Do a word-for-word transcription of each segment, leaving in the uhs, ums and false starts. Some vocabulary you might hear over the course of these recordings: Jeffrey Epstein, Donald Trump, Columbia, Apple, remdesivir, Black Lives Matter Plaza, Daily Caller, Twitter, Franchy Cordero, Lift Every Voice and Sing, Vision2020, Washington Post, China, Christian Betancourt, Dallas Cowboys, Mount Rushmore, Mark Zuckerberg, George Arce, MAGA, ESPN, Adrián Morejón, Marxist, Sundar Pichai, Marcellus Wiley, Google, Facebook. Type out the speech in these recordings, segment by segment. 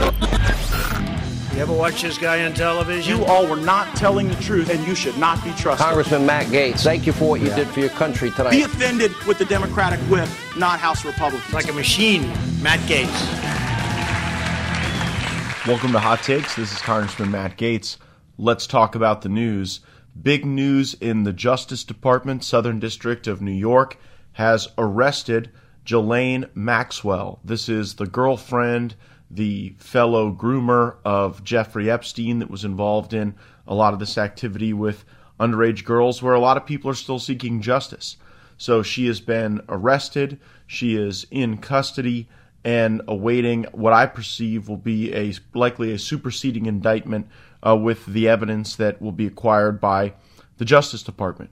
You ever watch this guy on television? You all were not telling the truth, and you should not be trusted. Congressman Matt Gaetz, thank you for what you yeah. did for your country tonight. Be offended with the Democratic whip, not House Republicans. Like a machine, Matt Gaetz. Welcome to Hot Takes. This is Congressman Matt Gaetz. Let's talk about the news. Big news in the Justice Department. Southern District of New York has arrested Ghislaine Maxwell. This is the girlfriend, the fellow groomer of Jeffrey Epstein that was involved in a lot of this activity with underage girls, where a lot of people are still seeking justice. So she has been arrested, she is in custody, and awaiting what I perceive will be a likely a superseding indictment uh, with the evidence that will be acquired by the Justice Department.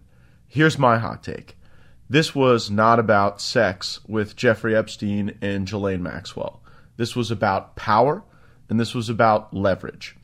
Here's my hot take. This was not about sex with Jeffrey Epstein and Ghislaine Maxwell. This was about power, and this was about leverage.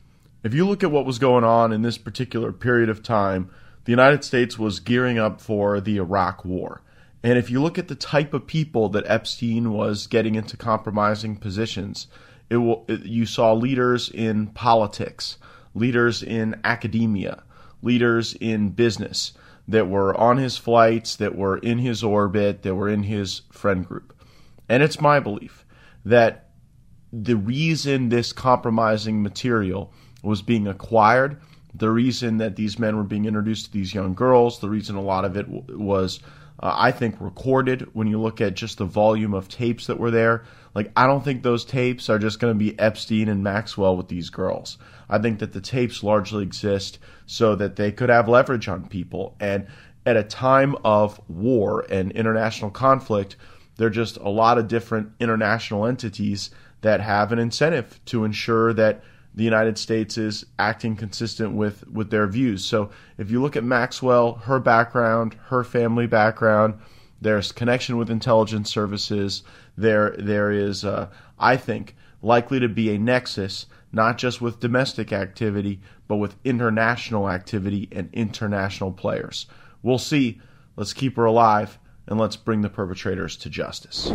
If you look at what was going on in this particular period of time, the United States was gearing up for the Iraq War. And if you look at the type of people that Epstein was getting into compromising positions, it will, it, you saw leaders in politics, leaders in academia, leaders in business that were on his flights, that were in his orbit, that were in his friend group. And it's my belief that the reason this compromising material was being acquired, the reason that these men were being introduced to these young girls, the reason a lot of it w- was, uh, I think, recorded when you look at just the volume of tapes that were there. Like, I don't think those tapes are just going to be Epstein and Maxwell with these girls. I think that the tapes largely exist so that they could have leverage on people. And at a time of war and international conflict, there are just a lot of different international entities that have an incentive to ensure that the United States is acting consistent with, with their views. So if you look at Maxwell, her background, her family background, there's connection with intelligence services. There, there is, uh, I think, likely to be a nexus, not just with domestic activity, but with international activity and international players. We'll see. Let's keep her alive, and let's bring the perpetrators to justice.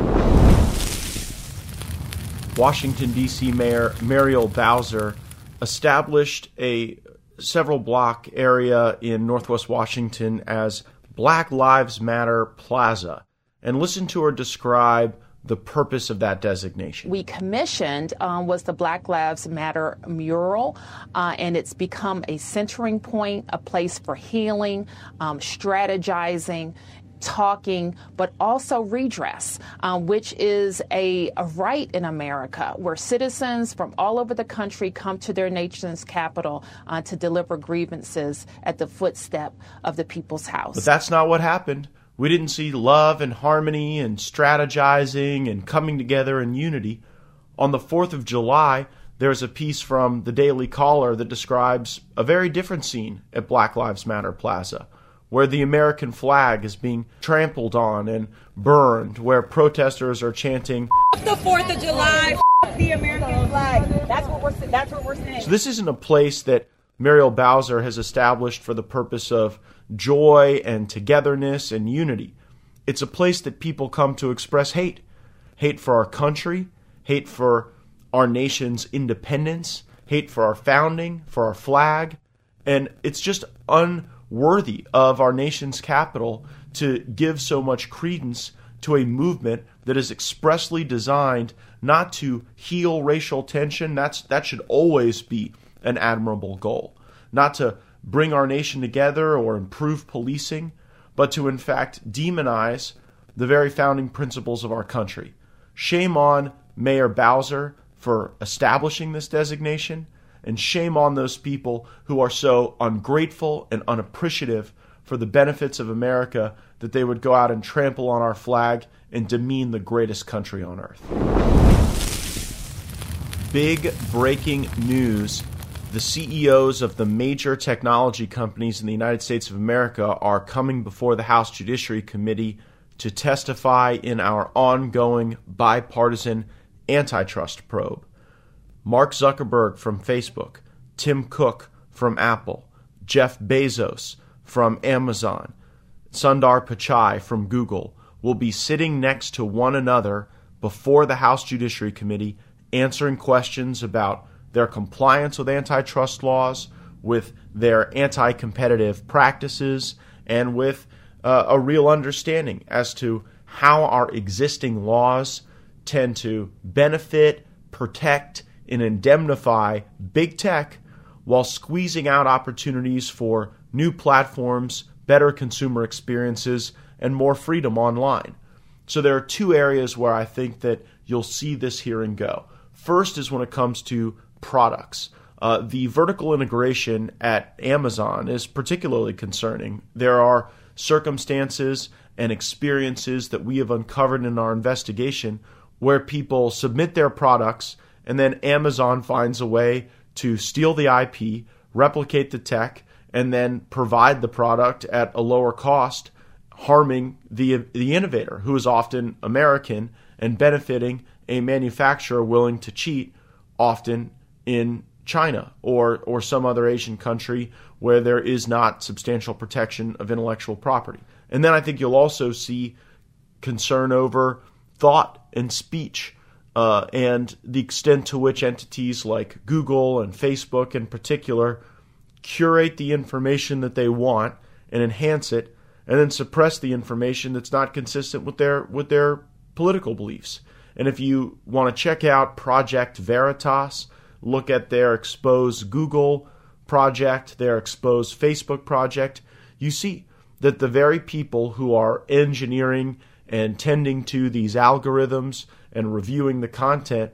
Washington, D C. Mayor Muriel Bowser established a several block area in Northwest Washington as Black Lives Matter Plaza. And listen to her describe the purpose of that designation. We commissioned um, was the Black Lives Matter mural, uh, and it's become a centering point, a place for healing, um, strategizing, talking, but also redress, um, which is a, a right in America, where citizens from all over the country come to their nation's capital uh, to deliver grievances at the footstep of the people's house. But that's not what happened. We didn't see love and harmony and strategizing and coming together in unity. On the fourth of July, there's a piece from the Daily Caller that describes a very different scene at Black Lives Matter Plaza, where the American flag is being trampled on and burned, where protesters are chanting F the fourth of July, F the American flag. That's what we're that's what we're saying. So this isn't a place that Muriel Bowser has established for the purpose of joy and togetherness and unity. It's a place that people come to express hate. Hate for our country, hate for our nation's independence, hate for our founding, for our flag, and it's just unworthy of our nation's capital to give so much credence to a movement that is expressly designed not to heal racial tension. That's that should always be an admirable goal, not to bring our nation together or improve policing, but to in fact demonize the very founding principles of our country. Shame on Mayor Bowser for establishing this designation. And shame on those people who are so ungrateful and unappreciative for the benefits of America that they would go out and trample on our flag and demean the greatest country on earth. Big breaking news. The C E Os of the major technology companies in the United States of America are coming before the House Judiciary Committee to testify in our ongoing bipartisan antitrust probe. Mark Zuckerberg from Facebook, Tim Cook from Apple, Jeff Bezos from Amazon, Sundar Pichai from Google will be sitting next to one another before the House Judiciary Committee answering questions about their compliance with antitrust laws, with their anti-competitive practices, and with uh, a real understanding as to how our existing laws tend to benefit, protect, and indemnify big tech while squeezing out opportunities for new platforms, better consumer experiences, and more freedom online. So there are two areas where I think that you'll see this hearing go. First is when it comes to products. Uh, the vertical integration at Amazon is particularly concerning. There are circumstances and experiences that we have uncovered in our investigation where people submit their products and then Amazon finds a way to steal the I P, replicate the tech, and then provide the product at a lower cost, harming the the innovator, who is often American, and benefiting a manufacturer willing to cheat, often in China or or some other Asian country where there is not substantial protection of intellectual property. And then I think you'll also see concern over thought and speech uh, and the extent to which entities like Google and Facebook in particular curate the information that they want and enhance it, and then suppress the information that's not consistent with their with their political beliefs. And if you want to check out Project Veritas, look at their Expose Google project, their Expose Facebook project, you see that the very people who are engineering and tending to these algorithms and reviewing the content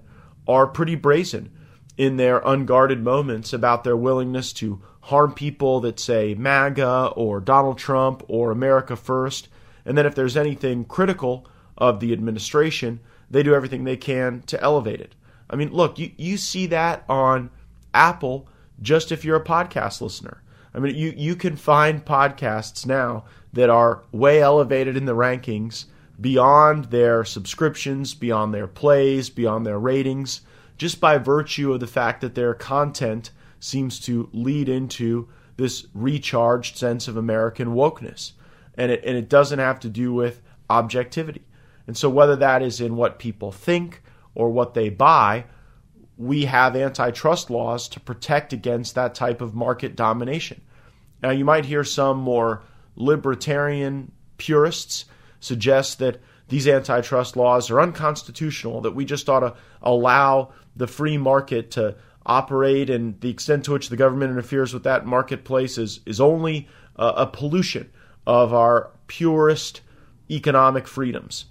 are pretty brazen in their unguarded moments about their willingness to harm people that say MAGA or Donald Trump or America First. And then if there's anything critical of the administration, they do everything they can to elevate it. I mean, look, you, you see that on Apple just if you're a podcast listener. I mean, you, you can find podcasts now that are way elevated in the rankings beyond their subscriptions, beyond their plays, beyond their ratings, just by virtue of the fact that their content seems to lead into this recharged sense of American wokeness. And it, and it doesn't have to do with objectivity. And so whether that is in what people think or what they buy, we have antitrust laws to protect against that type of market domination. Now, you might hear some more libertarian purists suggest that these antitrust laws are unconstitutional, that we just ought to allow the free market to operate, and the extent to which the government interferes with that marketplace is, is only uh, a pollution of our purest economic freedoms.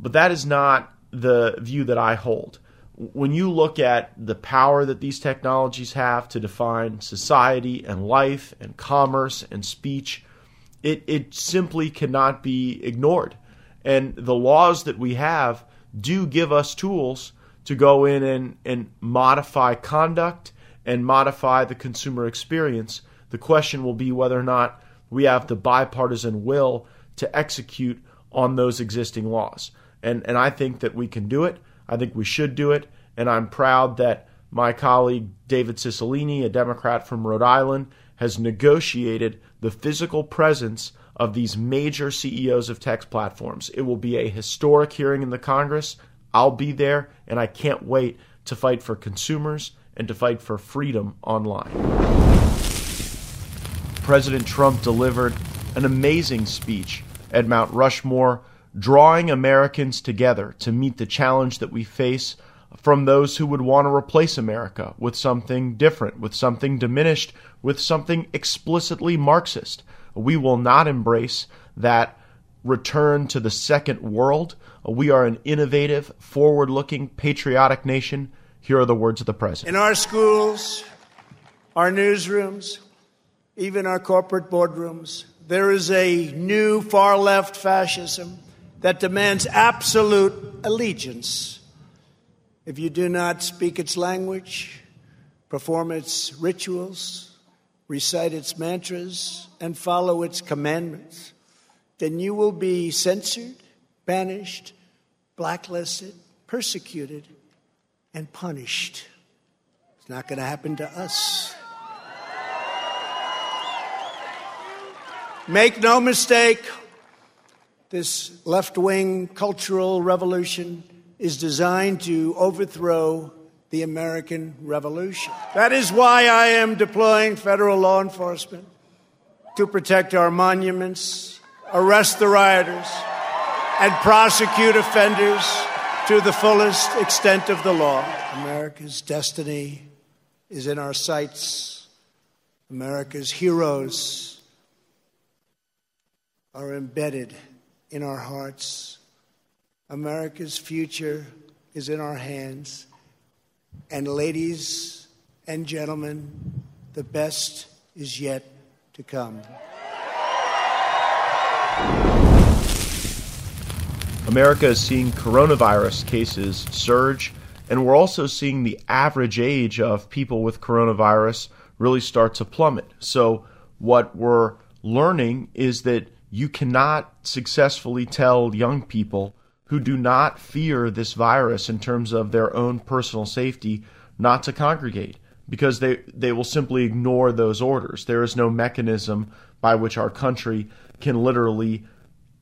But that is not the view that I hold. When you look at the power that these technologies have to define society and life and commerce and speech, it, it simply cannot be ignored. And the laws that we have do give us tools to go in and, and modify conduct and modify the consumer experience. The question will be whether or not we have the bipartisan will to execute on those existing laws. And, and I think that we can do it. I think we should do it. And I'm proud that my colleague, David Cicilline, a Democrat from Rhode Island, has negotiated the physical presence of these major C E Os of tech platforms. It will be a historic hearing in the Congress. I'll be there, and I can't wait to fight for consumers and to fight for freedom online. President Trump delivered an amazing speech at Mount Rushmore, drawing Americans together to meet the challenge that we face from those who would want to replace America with something different, with something diminished, with something explicitly Marxist. We will not embrace that return to the second world. We are an innovative, forward-looking, patriotic nation. Here are the words of the president. In our schools, our newsrooms, even our corporate boardrooms, there is a new far-left fascism that demands absolute allegiance. If you do not speak its language, perform its rituals, recite its mantras, and follow its commandments, then you will be censored, banished, blacklisted, persecuted, and punished. It's not going to happen to us. Make no mistake, this left-wing cultural revolution is designed to overthrow the American Revolution. That is why I am deploying federal law enforcement to protect our monuments, arrest the rioters, and prosecute offenders to the fullest extent of the law. America's destiny is in our sights. America's heroes are embedded in our hearts. America's future is in our hands. And ladies and gentlemen, the best is yet to come. America is seeing coronavirus cases surge, and we're also seeing the average age of people with coronavirus really start to plummet. So what we're learning is that you cannot successfully tell young people who do not fear this virus in terms of their own personal safety not to congregate, because they, they will simply ignore those orders. There is no mechanism by which our country can literally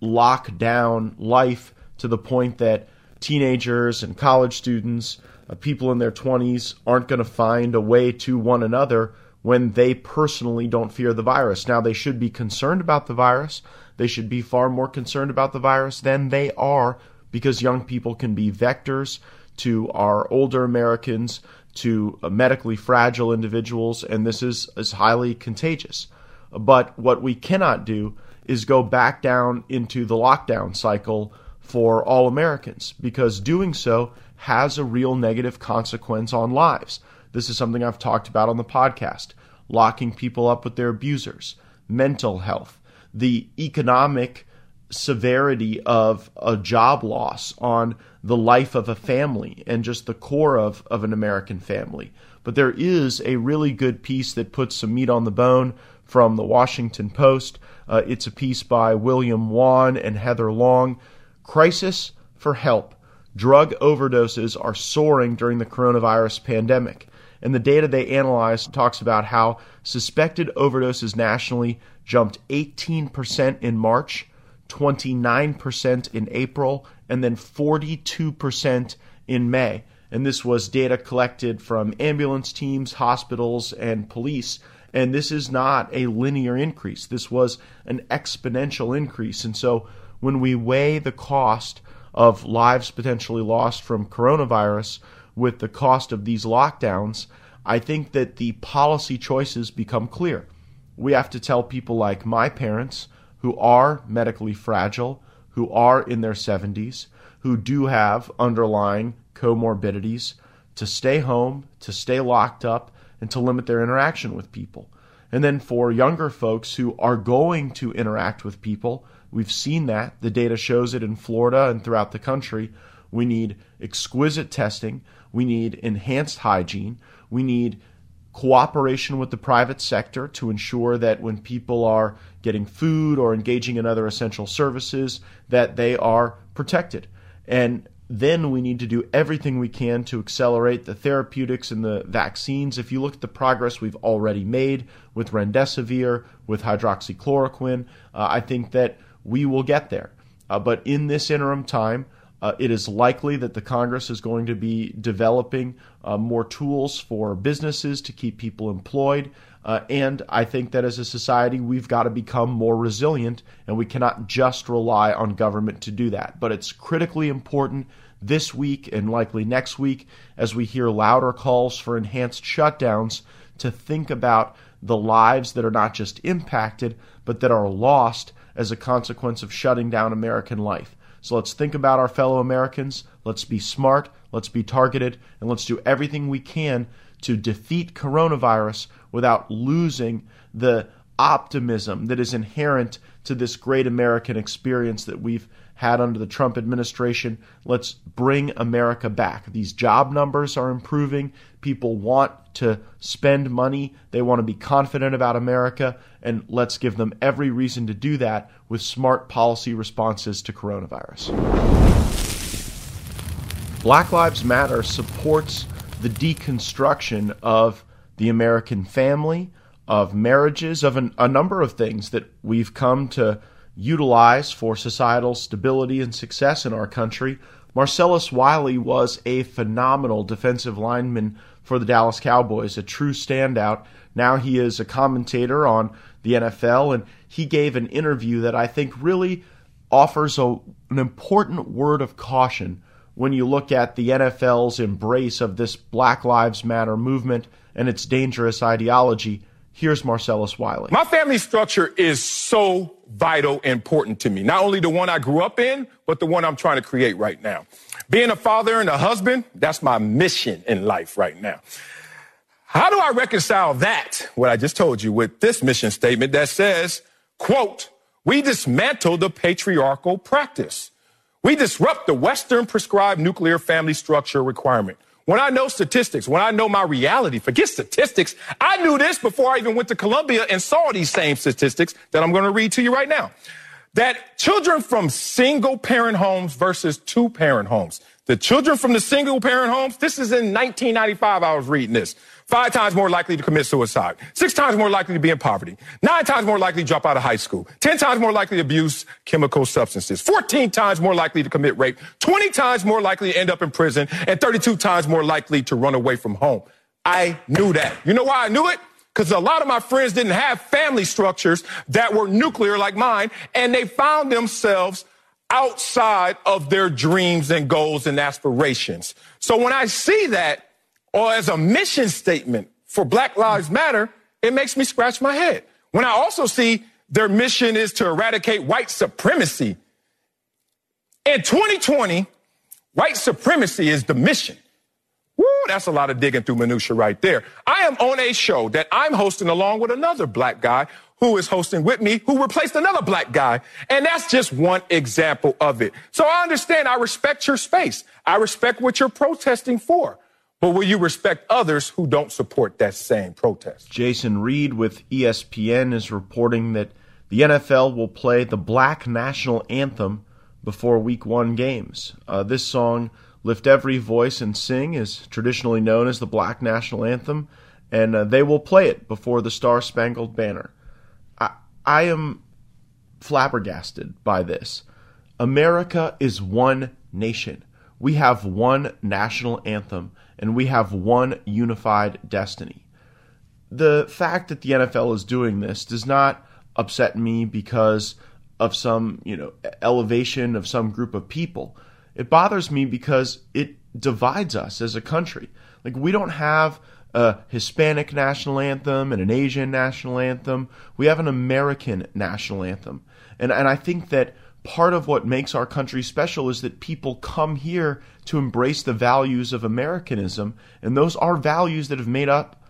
lock down life to the point that teenagers and college students, uh, people in their twenties, aren't going to find a way to one another when they personally don't fear the virus. Now, they should be concerned about the virus. They should be far more concerned about the virus than they are, because young people can be vectors to our older Americans, to uh, medically fragile individuals, and this is, is highly contagious. But what we cannot do is go back down into the lockdown cycle for all Americans, because doing so has a real negative consequence on lives. This is something I've talked about on the podcast. Locking people up with their abusers, mental health, the economic severity of a job loss on the life of a family and just the core of, of an American family. But there is a really good piece that puts some meat on the bone from the Washington Post. Uh, it's a piece by William Wan and Heather Long. Crisis for help. Drug overdoses are soaring during the coronavirus pandemic. And the data they analyzed talks about how suspected overdoses nationally jumped eighteen percent in March, twenty-nine percent in April, and then forty-two percent in May. And this was data collected from ambulance teams, hospitals, and police. And this is not a linear increase. This was an exponential increase. And so when we weigh the cost of lives potentially lost from coronavirus with the cost of these lockdowns, I think that the policy choices become clear. We have to tell people like my parents, who are medically fragile, who are in their seventies, who do have underlying comorbidities, to stay home, to stay locked up, and to limit their interaction with people. And then for younger folks who are going to interact with people, we've seen that. The data shows it in Florida and throughout the country. We need exquisite testing. We need enhanced hygiene. We need cooperation with the private sector to ensure that when people are getting food or engaging in other essential services, that they are protected. And then we need to do everything we can to accelerate the therapeutics and the vaccines. If you look at the progress we've already made with remdesivir, with hydroxychloroquine, uh, I think that we will get there. Uh, but in this interim time, uh, it is likely that the Congress is going to be developing uh, more tools for businesses to keep people employed. Uh, and I think that as a society, we've got to become more resilient, and we cannot just rely on government to do that. But it's critically important this week and likely next week, as we hear louder calls for enhanced shutdowns, to think about the lives that are not just impacted, but that are lost as a consequence of shutting down American life. So let's think about our fellow Americans. Let's be smart. Let's be targeted. And let's do everything we can to defeat coronavirus without losing the optimism that is inherent to this great American experience that we've had under the Trump administration. Let's bring America back. These job numbers are improving. People want to spend money. They want to be confident about America. And let's give them every reason to do that with smart policy responses to coronavirus. Black Lives Matter supports the deconstruction of the American family, of marriages, of an, a number of things that we've come to utilize for societal stability and success in our country. Marcellus Wiley was a phenomenal defensive lineman for the Dallas Cowboys, a true standout. Now he is a commentator on the N F L, and he gave an interview that I think really offers a, an important word of caution when you look at the N F L's embrace of this Black Lives Matter movement and its dangerous ideology. Here's Marcellus Wiley. My family structure is so vital and important to me, not only the one I grew up in, but the one I'm trying to create right now. Being a father and a husband, that's my mission in life right now. How do I reconcile that, what I just told you, with this mission statement that says, quote, we dismantle the patriarchal practice. We disrupt the Western prescribed nuclear family structure requirement. When I know statistics, when I know my reality, forget statistics. I knew this before I even went to Columbia and saw these same statistics that I'm going to read to you right now. That children from single-parent homes versus two-parent homes. The children from the single-parent homes, this is in nineteen ninety-five, I was reading this. Five times more likely to commit suicide. Six times more likely to be in poverty. Nine times more likely to drop out of high school. Ten times more likely to abuse chemical substances. Fourteen times more likely to commit rape. Twenty times more likely to end up in prison. And thirty-two times more likely to run away from home. I knew that. You know why I knew it? Because a lot of my friends didn't have family structures that were nuclear like mine, and they found themselves outside of their dreams and goals and aspirations. So when I see that, or as a mission statement for Black Lives Matter, it makes me scratch my head. When I also see their mission is to eradicate white supremacy. In twenty twenty, white supremacy is the mission. Woo, that's a lot of digging through minutia right there. I am on a show that I'm hosting along with another black guy who is hosting with me, who replaced another black guy. And that's just one example of it. So I understand, I respect your space. I respect what you're protesting for. But will you respect others who don't support that same protest? Jason Reed with E S P N is reporting that the N F L will play the Black National Anthem before Week One games. Uh, this song, Lift Every Voice and Sing, is traditionally known as the Black National Anthem, and uh, they will play it before the Star-Spangled Banner. I, I am flabbergasted by this. America is one nation. We have one national anthem, and we have one unified destiny. The fact that the N F L is doing this does not upset me because of some, you know, elevation of some group of people. It bothers me because it divides us as a country. Like, we don't have a Hispanic national anthem and an Asian national anthem. We have an American national anthem. And and I think that part of what makes our country special is that people come here to embrace the values of Americanism, and those are values that have made up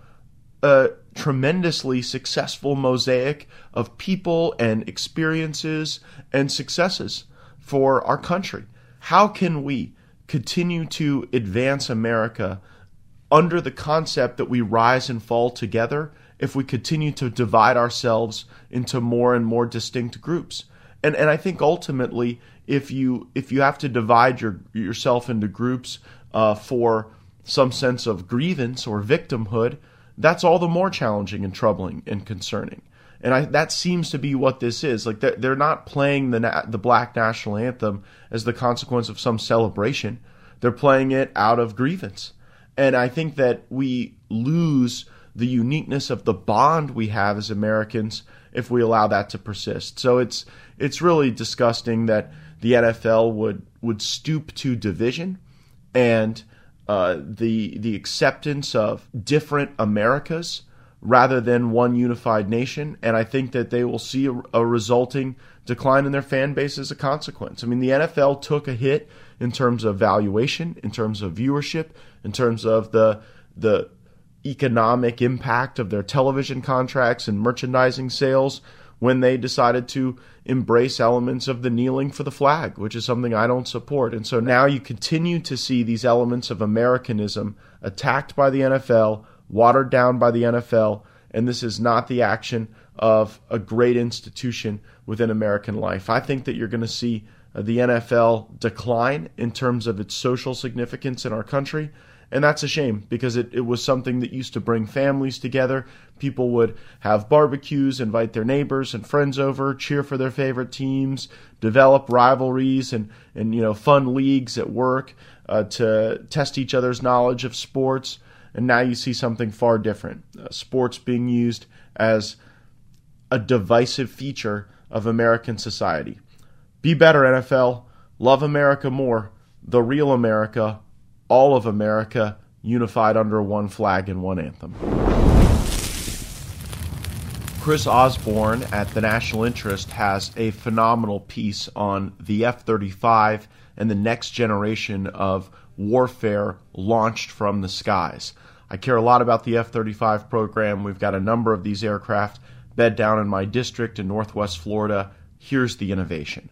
a tremendously successful mosaic of people and experiences and successes for our country. How can we continue to advance America under the concept that we rise and fall together if we continue to divide ourselves into more and more distinct groups? And and I think ultimately, if you if you have to divide your yourself into groups uh, for some sense of grievance or victimhood, that's all the more challenging and troubling and concerning. And I, that seems to be what this is. Like, they're, they're not playing the na- the Black National Anthem as the consequence of some celebration. They're playing it out of grievance. And I think that we lose the uniqueness of the bond we have as Americans if we allow that to persist. So it's it's really disgusting that the N F L would would stoop to division and uh, the the acceptance of different Americas rather than one unified nation. And I think that they will see a, a resulting decline in their fan base as a consequence. I mean, the N F L took a hit in terms of valuation, in terms of viewership, in terms of the the economic impact of their television contracts and merchandising sales when they decided to embrace elements of the kneeling for the flag, which is something I don't support. And so now you continue to see these elements of Americanism attacked by the N F L, watered down by the N F L, and this is not the action of a great institution within American life. I think that you're going to see the N F L decline in terms of its social significance in our country, And that's a shame, because it, it was something that used to bring families together. People would have barbecues, invite their neighbors and friends over, cheer for their favorite teams, develop rivalries and, and you know, fun leagues at work uh, to test each other's knowledge of sports. And now you see something far different. Uh, sports being used as a divisive feature of American society. Be better, N F L. Love America more. The real America. All of America unified under one flag and one anthem. Chris Osborne at the National Interest has a phenomenal piece on the F thirty-five and the next generation of warfare launched from the skies. I care a lot about the F thirty-five program. We've got a number of these aircraft bed down in my district in Northwest Florida. Here's the innovation.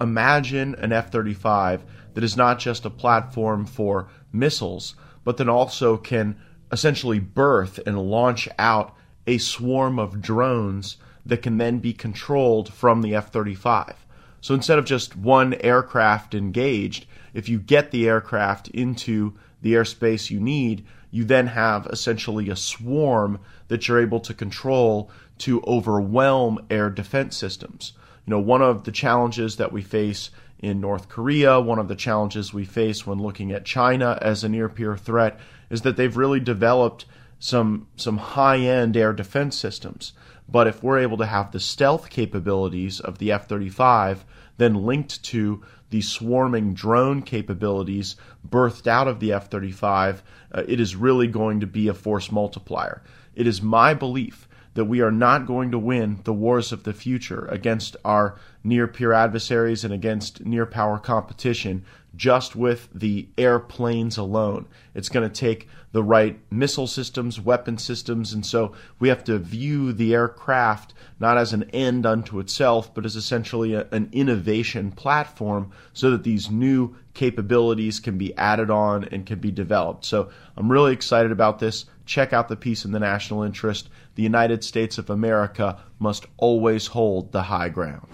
Imagine an F thirty-five that is not just a platform for missiles, but then also can essentially birth and launch out a swarm of drones that can then be controlled from the F thirty-five. So instead of just one aircraft engaged, if you get the aircraft into the airspace you need, you then have essentially a swarm that you're able to control to overwhelm air defense systems. You know, one of the challenges that we face in North Korea, one of the challenges we face when looking at China as a near-peer threat, is that they've really developed some some high-end air defense systems. But if we're able to have the stealth capabilities of the F thirty-five then linked to the swarming drone capabilities birthed out of the F thirty-five, uh, it is really going to be a force multiplier. It is my belief that we are not going to win the wars of the future against our near-peer adversaries and against near-power competition just with the airplanes alone. It's going to take the right missile systems, weapon systems, and so we have to view the aircraft not as an end unto itself, but as essentially a, an innovation platform so that these new capabilities can be added on and can be developed. So I'm really excited about this. Check out the piece in the National Interest. The United States of America must always hold the high ground.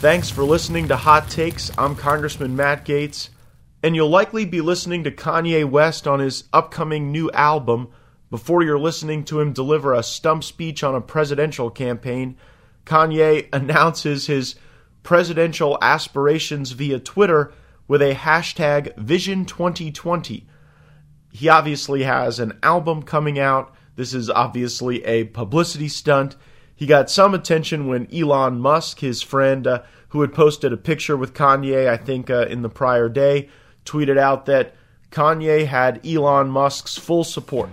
Thanks for listening to Hot Takes. I'm Congressman Matt Gaetz, and you'll likely be listening to Kanye West on his upcoming new album before you're listening to him deliver a stump speech on a presidential campaign. Kanye announces his presidential aspirations via Twitter with a hashtag Vision twenty twenty. He obviously has an album coming out. This is obviously a publicity stunt. He got some attention when Elon Musk, his friend, uh, who had posted a picture with Kanye, I think uh, in the prior day, tweeted out that Kanye had Elon Musk's full support.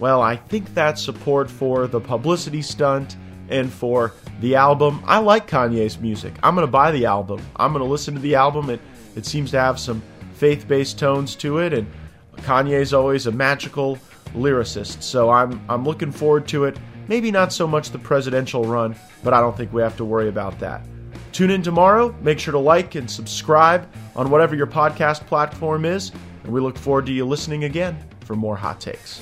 Well, I think that's support for the publicity stunt and for the album. I like Kanye's music. I'm going to buy the album. I'm going to listen to the album. It, it seems to have some faith-based tones to it, and Kanye's always a magical lyricist, so I'm I'm looking forward to it. Maybe not so much the presidential run, but I don't think we have to worry about that. Tune in tomorrow. Make sure to like and subscribe on whatever your podcast platform is, and we look forward to you listening again for more Hot Takes.